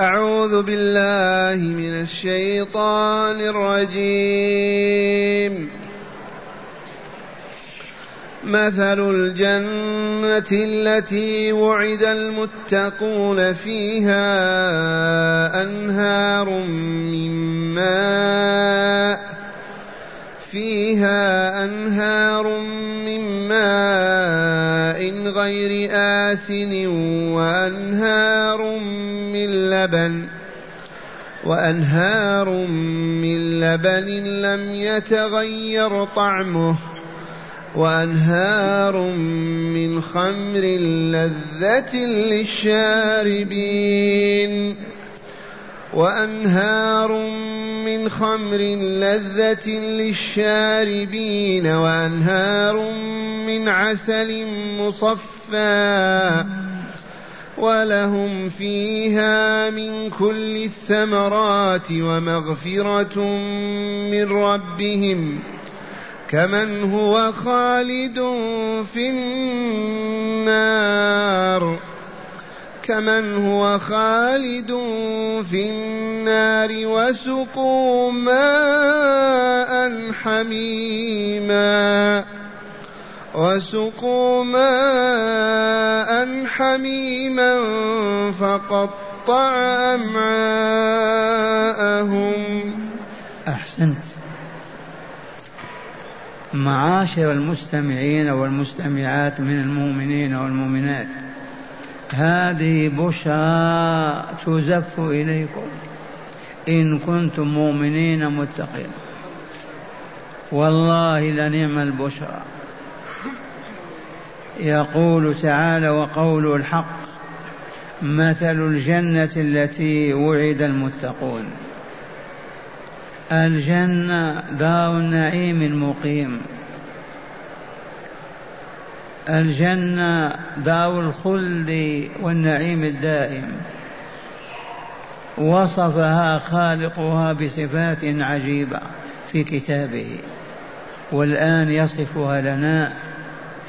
أعوذ بالله من الشيطان الرجيم. مثل الجنة التي وعد المتقون فيها أنهار من ماء غير آسن وأنهار من لبن لم يتغير طعمه وأنهار من خمر لذة للشاربين وأنهار من عسل مصفى ولهم فيها من كل الثمرات ومغفرة من ربهم كمن هو خالد في النار وسقوا ماء حميما فقطع أمعاءهم. أحسنت. معاشر المستمعين والمستمعات من المؤمنين والمؤمنات، هذه بشرى تزف إليكم إن كنتم مؤمنين متقين. والله لنعم البشرى. يقول تعالى: وقول الحق مثل الجنة التي وعد المتقون. الجنة دار النعيم مقيم، الجنة دار الخلد والنعيم الدائم، وصفها خالقها بصفات عجيبة في كتابه، والآن يصفها لنا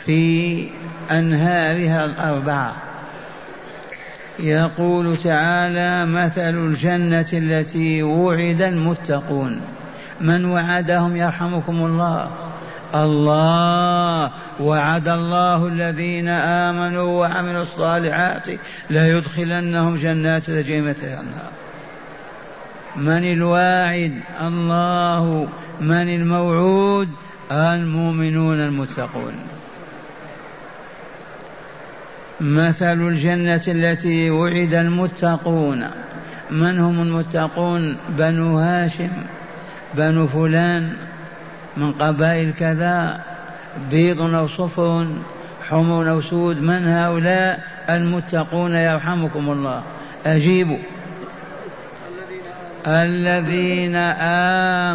في أنهارها الأربعة. يقول تعالى: مثل الجنة التي وعد المتقون. من وعدهم يرحمكم الله؟ الله. وعد الله الذين آمنوا وعملوا الصالحات ليدخلنهم جنات تجري من تحتها الأنهار. من الواعد؟ الله. من الموعود؟ المؤمنون المتقون. مثل الجنة التي وعد المتقون. من هم المتقون؟ بنو هاشم، بنو فلان، من قبائل كذا، بيض أو صفر، حمر أو سود. من هؤلاء المتقون يرحمكم الله؟ أجيبوا. الذين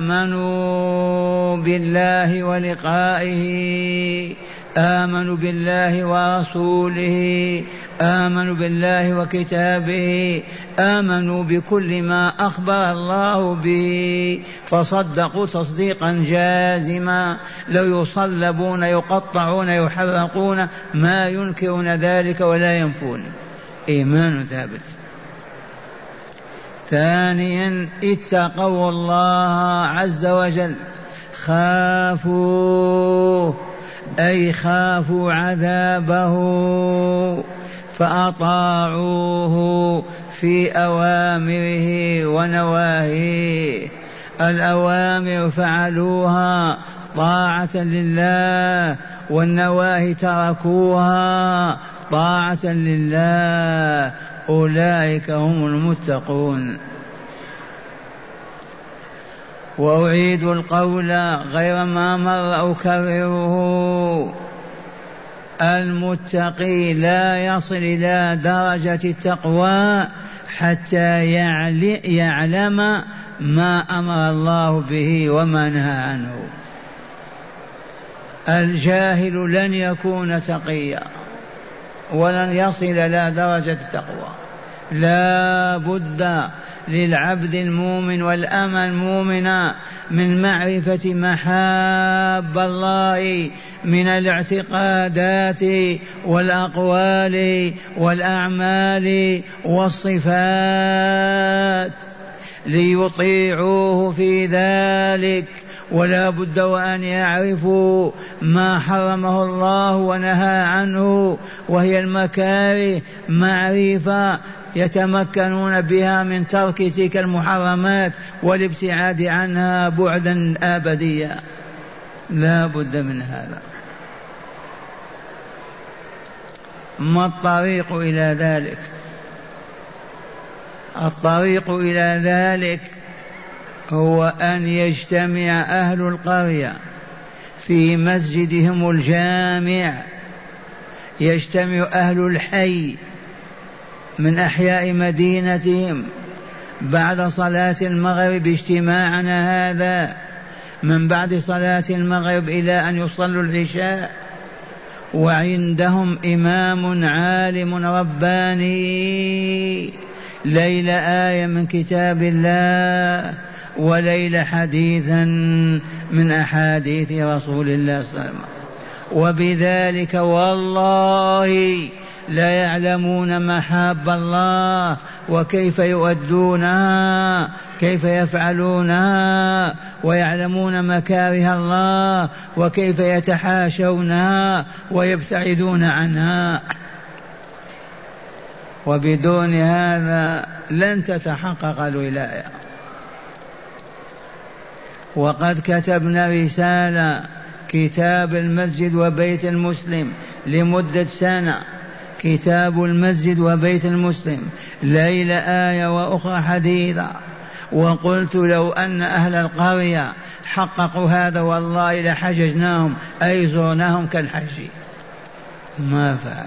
آمنوا بالله ولقائه، آمنوا بالله ورسوله، آمنوا بالله وكتابه، آمنوا بكل ما أخبر الله به، فصدقوا تصديقا جازما. لو يصلبون، يقطعون، يحرقون، ما ينكرون ذلك ولا ينفون. إيمان ثابت. ثانيا: اتقوا الله عز وجل. خافوا، أي خافوا عذابه، فأطاعوه في أوامره ونواهيه. الأوامر فعلوها طاعة لله، والنواهي تركوها طاعة لله. أولئك هم المتقون. وأعيد القول غير ما مر أكرره: المتقي لا يصل إلى درجة التقوى حتى يعلم ما أمر الله به وما نهى عنه. الجاهل لن يكون تقيا ولن يصل إلى درجة التقوى. لا بد للعبد المؤمن والأمة المؤمنة من معرفة محاب الله من الاعتقادات والأقوال والأعمال والصفات ليطيعوه في ذلك، ولا بد وأن يعرفوا ما حرمه الله ونهى عنه، وهي المكاره معرفة يتمكنون بها من ترك تلك المحرمات والابتعاد عنها بعدا أبديا. لا بد من هذا. ما الطريق إلى ذلك؟ الطريق إلى ذلك هو أن يجتمع أهل القرية في مسجدهم الجامع، يجتمع أهل الحي من أحياء مدينتهم بعد صلاة المغرب، اجتماعنا هذا من بعد صلاة المغرب إلى أن يصلوا العشاء، وعندهم إمام عالم رباني، ليل آية من كتاب الله وليل حديثا من أحاديث رسول الله صلى الله عليه وسلم، وبذلك والله لا يعلمون محاب الله وكيف يؤدونها، كيف يفعلونها، ويعلمون مكاره الله وكيف يتحاشونها ويبتعدون عنها. وبدون هذا لن تتحقق الولاية. وقد كتبنا رسالة كتاب المسجد وبيت المسلم لمدة سنة، كتاب المسجد وبيت المسلم، ليلة آية وأخرى حديثة، وقلت لو أن أهل القرية حققوا هذا والله لحججناهم أي زرناهم كالحج، ما فعل.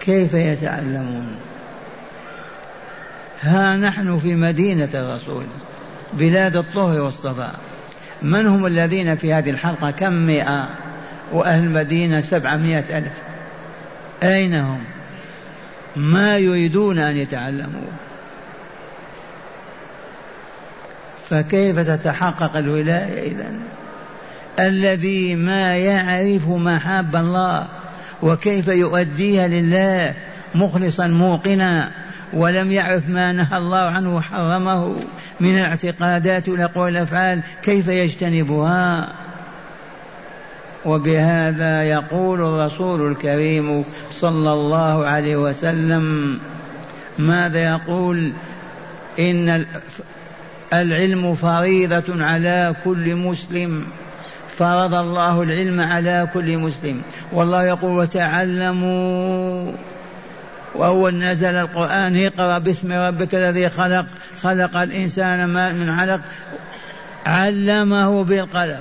كيف يتعلمون؟ ها نحن في مدينة الرسول بلاد الطهر والصفاء، من هم الذين في هذه الحلقة؟ كم 100، وأهل المدينة 700,000، أين هم؟ ما يريدون أن يتعلموا. فكيف تتحقق الولاية إذن؟ الذي ما يعرف محاب الله وكيف يؤديها لله مخلصا موقنا، ولم يعرف ما نهى الله عنه وحرمه من الاعتقادات والأقوال والأفعال كيف يجتنبها. وبهذا يقول الرسول الكريم صلى الله عليه وسلم، ماذا يقول؟ إن العلم فريضة على كل مسلم، فرض الله العلم على كل مسلم. والله يقول وتعلموا، وأول نزل القرآن اقرأ باسم ربك الذي خلق، خلق الإنسان من علق، علمه بالقلم.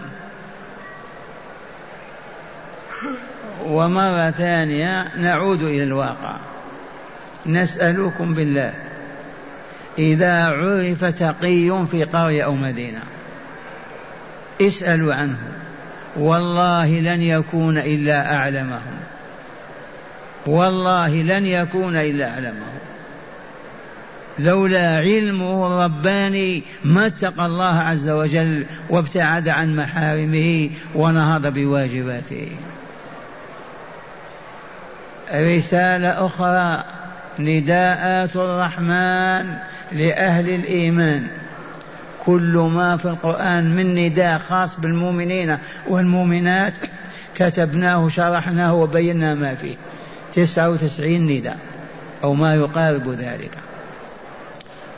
ومرة ثانية نعود إلى الواقع، نسألكم بالله إذا عرف تقي في قرية أو مدينة اسألوا عنه، والله لن يكون إلا أعلمهم، والله لن يكون إلا أعلمه. لولا علمه الرباني ما اتقى الله عز وجل وابتعد عن محارمه ونهض بواجباته. رسالة أخرى، نداءات الرحمن لأهل الإيمان، كل ما في القرآن من نداء خاص بالمؤمنين والمؤمنات كتبناه شرحناه وبينا ما فيه، 99 نداء أو ما يقارب ذلك.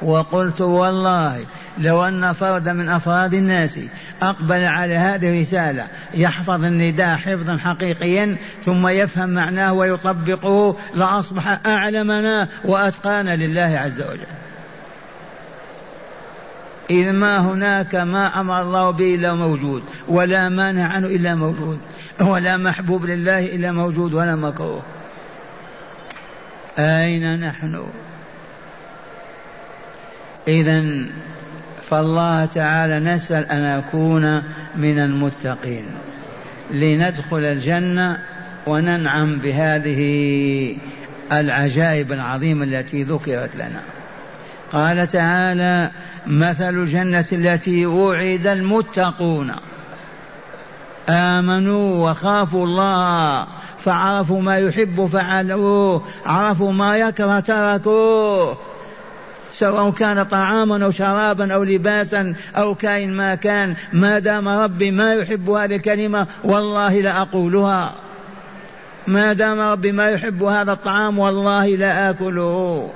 وقلت والله لو أن فرد من أفراد الناس أقبل على هذه الرسالة يحفظ النداء حفظا حقيقيا ثم يفهم معناه ويطبقه لأصبح أعلمنا وأتقانا لله عز وجل. إذ ما هناك ما أمر الله به إلا موجود، ولا مانع عنه إلا موجود، ولا محبوب لله إلا موجود، ولا مكروه. أين نحن؟ إذن فالله تعالى نسأل أن أكون من المتقين لندخل الجنة وننعم بهذه العجائب العظيمة التي ذكرت لنا. قال تعالى مثل الجنة التي وعد المتقون آمنوا وخافوا الله فعرفوا ما يحب فعلوه، عرفوا ما يكره تركوه، سواء كان طعاما أو شرابا أو لباسا أو كائن ما كان، ما دام ربي ما يحب هذه الكلمة والله لا أقولها، ما دام ربي ما يحب هذا الطعام والله لا آكله.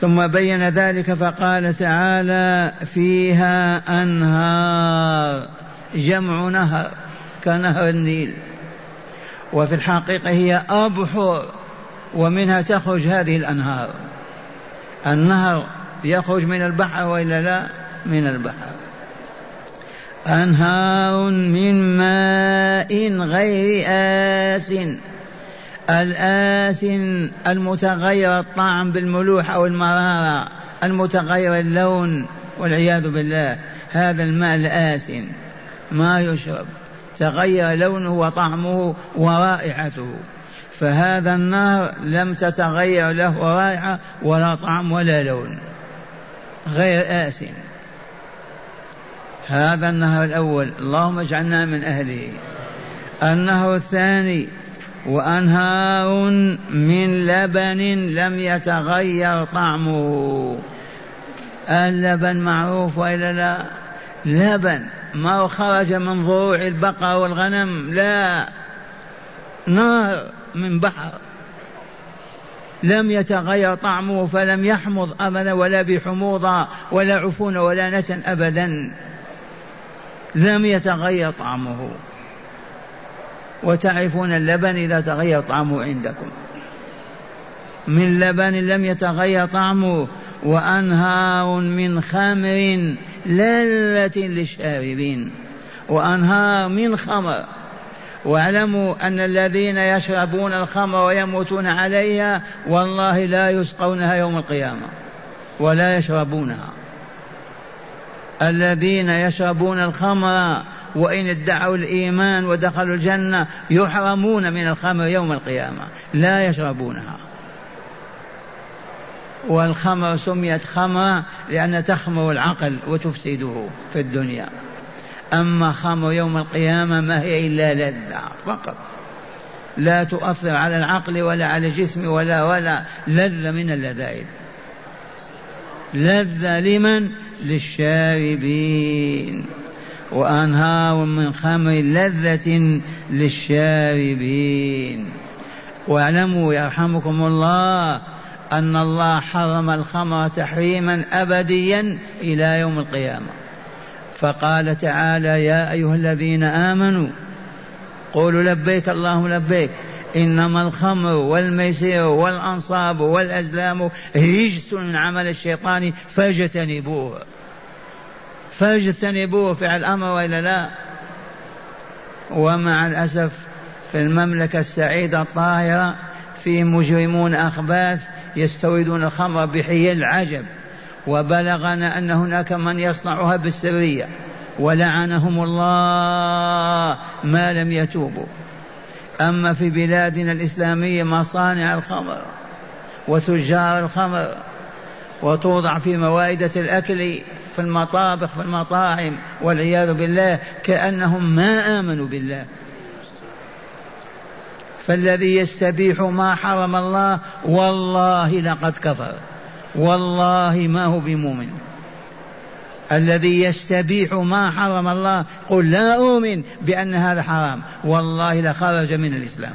ثم بين ذلك فقال تعالى فيها أنهار، جمع نهر كنهر النيل، وفي الحقيقة هي أبحر ومنها تخرج هذه الأنهار. النهر يخرج من البحر وإلا لا؟ من البحر. أنهار من ماء غير آس، الآسن المتغير الطعم بالملوح أو المرارة، المتغير اللون والعياذ بالله، هذا الماء الآسن ما يشرب، تغير لونه وطعمه ورائحته، فهذا النهر لم تتغير له رائحة ولا طعم ولا لون، غير آسن. هذا النهر الأول، اللهم اجعلنا من أهله. النهر الثاني وأنهار من لبن لم يتغير طعمه، اللبن معروف وإلا لا؟ لبن ما خرج من ضروع البقر والغنم، لا، نار من بحر لم يتغير طعمه، فلم يحمض أبدا ولا بحموضة ولا عفون ولا نتن أبدا، لم يتغير طعمه. وتعرفون اللبن إذا تغير طعمه عندكم، من لبن لم يتغير طعمه. وأنهار من خمر لذة للشاربين، وأنهار من خمر. واعلموا أن الذين يشربون الخمر ويموتون عليها والله لا يسقونها يوم القيامة ولا يشربونها. الذين يشربون الخمر وإن ادعوا الإيمان ودخلوا الجنة يحرمون من الخمر يوم القيامة، لا يشربونها. والخمر سميت خمر لأن تخمر العقل وتفسده في الدنيا، أما خمر يوم القيامة ما هي إلا لذة فقط، لا تؤثر على العقل ولا على الجسم ولا لذة من اللذائذ. لذة لمن؟ للشاربين. وأنهار من خمر لذة للشاربين. واعلموا يرحمكم الله أن الله حرم الخمر تحريما أبديا إلى يوم القيامة، فقال تعالى يا أيها الذين آمنوا قولوا لبيك اللهم لبيك إنما الخمر والميسر والأنصاب والأزلام رجس من عمل الشيطان فاجتنبوه، فاجتنبوه فعل أمر وإلا لا؟ ومع الأسف في المملكة السعيدة الطاهرة فيه مجرمون أخباث يستوردون الخمر بحيل عجب، وبلغنا أن هناك من يصنعها بالسرية ولعنهم الله ما لم يتوبوا. أما في بلادنا الإسلامية مصانع الخمر وتجار الخمر، وتوضع في موائدة الأكل في المطابخ في المطاعم والعياذ بالله، كأنهم ما آمنوا بالله. فالذي يستبيح ما حرم الله والله لقد كفر، والله ما هو بمؤمن. الذي يستبيح ما حرم الله قل لا أؤمن بأن هذا حرام، والله لخرج من الإسلام.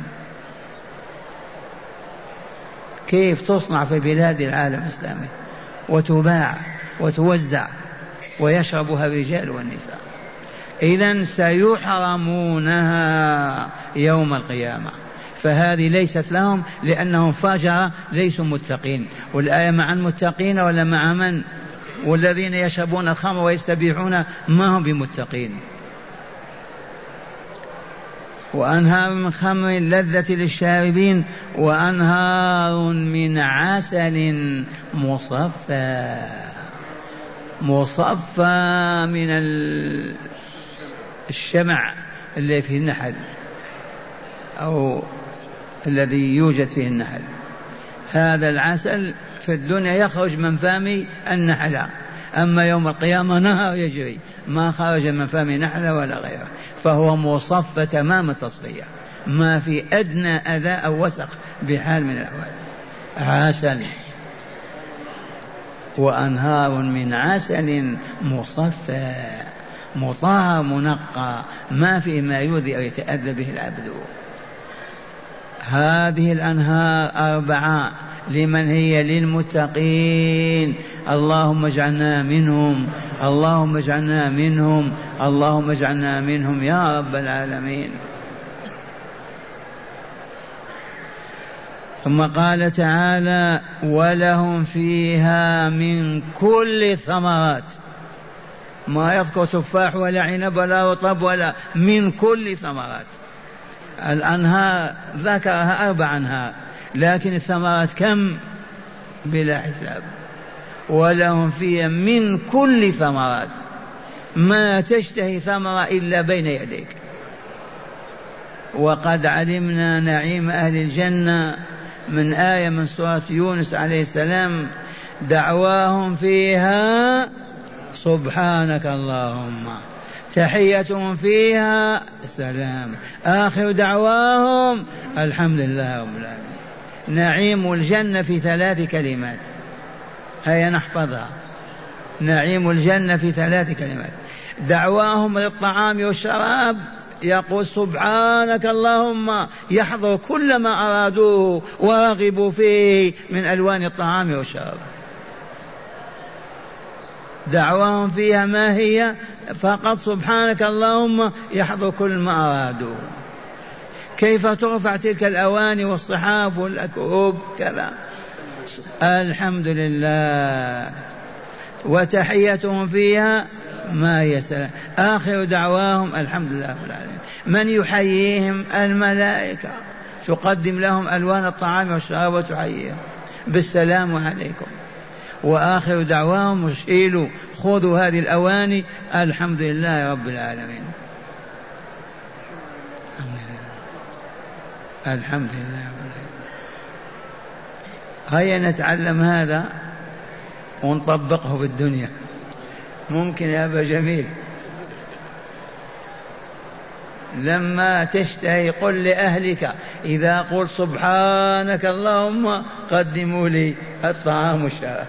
كيف تصنع في بلاد العالم الإسلامي وتباع وتوزع ويشربها الرجال والنساء؟ إذن سيحرمونها يوم القيامة، فهذه ليست لهم لأنهم فجرة، ليسوا متقين. والآية مع المتقين ولا مع من؟ والذين يشربون الخمر ويستبيحون ما هم بمتقين. وأنهار من خمر لذة للشاربين وأنهار من عسل مصفى، مصفى من الشمع اللي في النحل أو الذي يوجد فيه النحل. هذا العسل في الدنيا يخرج من فم النحلة، أما يوم القيامة نهر يجري ما خرج من فم نحلة ولا غيره، فهو مصفى تمام التصفية، ما في أدنى أذى أو وسخ بحال من الأحوال. عسل، وأنهار من عسل مصفى مطهر منقى، ما في ما يؤذي أو يتأذى به العبد. هذه الأنهار 4 لمن هي للمتقين. اللهم اجعلنا منهم، اللهم اجعلنا منهم، اللهم اجعلنا منهم يا رب العالمين. ثم قال تعالى: ولهم فيها من كل الثمرات، ما يذكر تفاح ولا عنب ولا رطب ولا، من كل ثمرات. الأنهار ذكرها 4 أنهار، لكن الثمرات كم بلا حساب. ولهم فيها من كل ثمرات، ما تشتهي ثمرة إلا بين يديك. وقد علمنا نعيم أهل الجنة من آية من سورة يونس عليه السلام: دعواهم فيها سبحانك اللهم، تحيتهم فيها سلام، آخر دعواهم الحمد لله رب العالمين. نعيم الجنة في 3 كلمات، هيا نحفظها. نعيم الجنة في 3 كلمات. دعواهم للطعام والشراب يقول سبحانك اللهم، يحضر كل ما أرادوه وراغبوا فيه من ألوان الطعام والشراب. دعواهم فيها ما هي فقط سبحانك اللهم، يحضر كل ما أرادوه. كيف ترفع تلك الأواني والصحاف والأكواب كذا؟ الحمد لله. وتحيتهم فيها ما هي سلام، آخر دعواهم الحمد لله رب العالمين. من يحييهم؟ الملائكة تقدم لهم ألوان الطعام والشراب وتحييهم بالسلام عليكم. وآخر دعواهم اشيلوا خذوا هذه الأواني الحمد لله رب العالمين. الحمد لله. هيا نتعلم هذا ونطبقه في الدنيا، ممكن يا أبا جميل. لما تشتهي قل لأهلك إذا قلت سبحانك اللهم قدموا لي الطعام والشراب.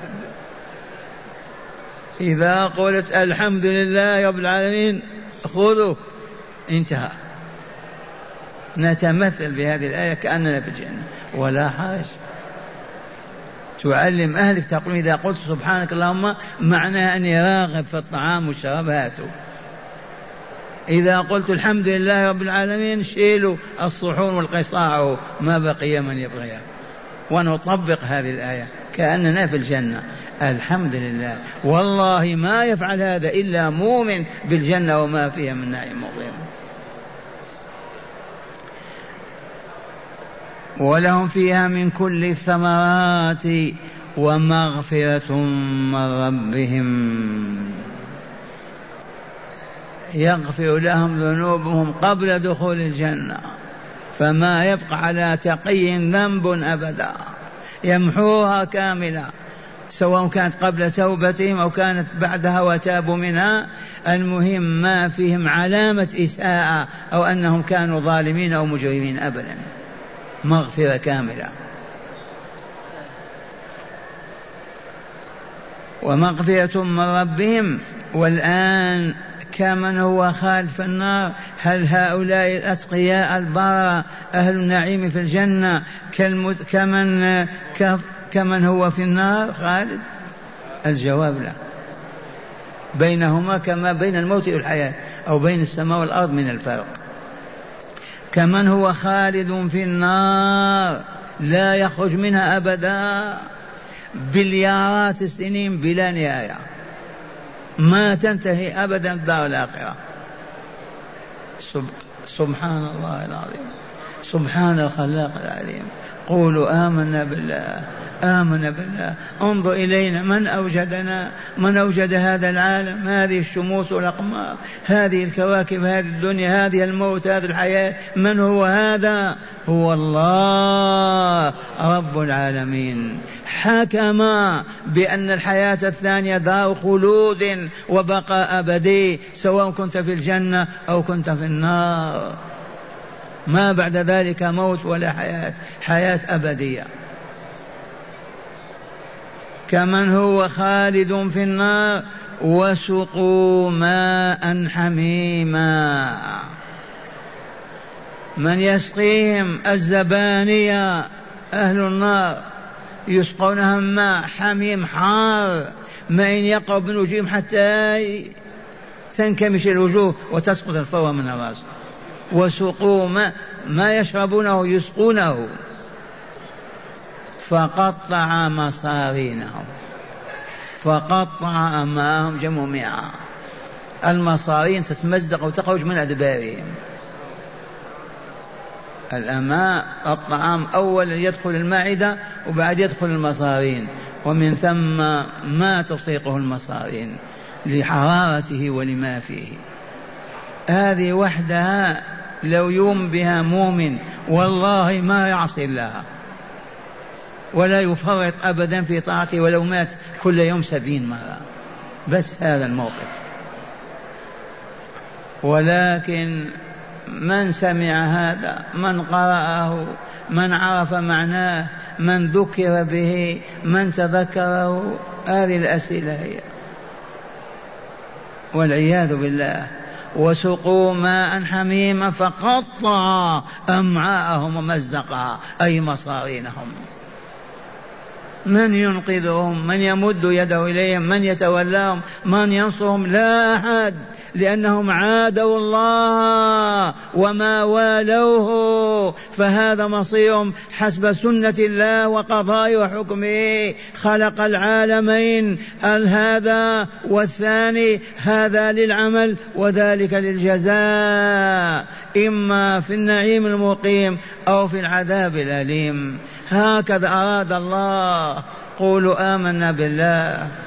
إذا قلت الحمد لله رب العالمين خذوا. انتهى. نتمثل بهذه الآية كأننا في الجنة ولا حاجة. تعلم أهلك تقول إذا قلت سبحانك اللهم معناه أني راغب في الطعام والشراب هاتوا. إذا قلت الحمد لله رب العالمين شيلوا الصحون والقصاع ما بقي من يبغيها. ونطبق هذه الآية كأننا في الجنة الحمد لله. والله ما يفعل هذا إلا مؤمن بالجنة وما فيها من نعيم عظيم. ولهم فيها من كل الثمرات ومغفرة من ربهم، يغفر لهم ذنوبهم قبل دخول الجنة، فما يبقى على تقي ذنب أبدا، يمحوها كاملة سواء كانت قبل توبتهم أو كانت بعدها وتابوا منها. المهم ما فيهم علامة إساءة أو أنهم كانوا ظالمين أو مجرمين أبدا، مغفرة كاملة. ومغفرة من ربهم. والآن كمن هو خالف النار، هل هؤلاء الأتقياء البراء أهل النعيم في الجنة كمن هو في النار خالد؟ الجواب لا. بينهما كما بين الموت والحياة أو بين السماء والأرض من الفرق. كمن هو خالد في النار لا يخرج منها أبدا، بليارات السنين بلا نهاية، ما تنتهي أبدا الدار الآخرة. سبحان الله العظيم، سبحان الخلاق العليم. قولوا آمنا بالله آمن بالله. انظر إلينا، من أوجدنا؟ من أوجد هذا العالم، هذه الشموس والأقمار، هذه الكواكب، هذه الدنيا، هذه الموت، هذه الحياة؟ من هو هذا؟ هو الله رب العالمين. حكم بأن الحياة الثانية دار خلود وبقاء أبدي، سواء كنت في الجنة أو كنت في النار، ما بعد ذلك موت ولا حياة، حياة أبدية. كمن هو خالد في النار وسقوا ماء حميما. من يسقيهم؟ الزبانية، أهل النار، يسقونهم ماء حميم حار، ما إن يقرب من وجوههم حتى تنكمش الوجوه وتسقط الفوة من الرأس. وسقوا ما يشربونه يسقونه، فقطع مصارينهم، فقطع أمامهم جميعا. المصارين تتمزق وتخرج من أدبارهم. الأماء الطعام أولا يدخل المعدة وبعد يدخل المصارين، ومن ثم ما تصيقه المصارين لحرارته ولما فيه. هذه وحدها لو يوم بها مؤمن والله ما يعصي الله ولا يفرط أبدا في طاعته، ولو مات كل يوم 70 مرة. بس هذا الموقف. ولكن من سمع هذا، من قرأه، من عرف معناه، من ذكر به، من تذكره، هذه الأسئلة هي، والعياذ بالله. وسقوا ماء حميما فقطع أمعاءهم ومزقها، أي مصارينهم. من ينقذهم؟ من يمد يده إليهم؟ من يتولاهم؟ من ينصرهم؟ لا أحد، لأنهم عادوا الله وما والوه، فهذا مصيرهم حسب سنة الله وقضائه وحكمه. خلق العالمين، هذا والثاني، هذا للعمل وذلك للجزاء، إما في النعيم المقيم أو في العذاب الأليم. هكذا أراد الله. قولوا آمنا بالله.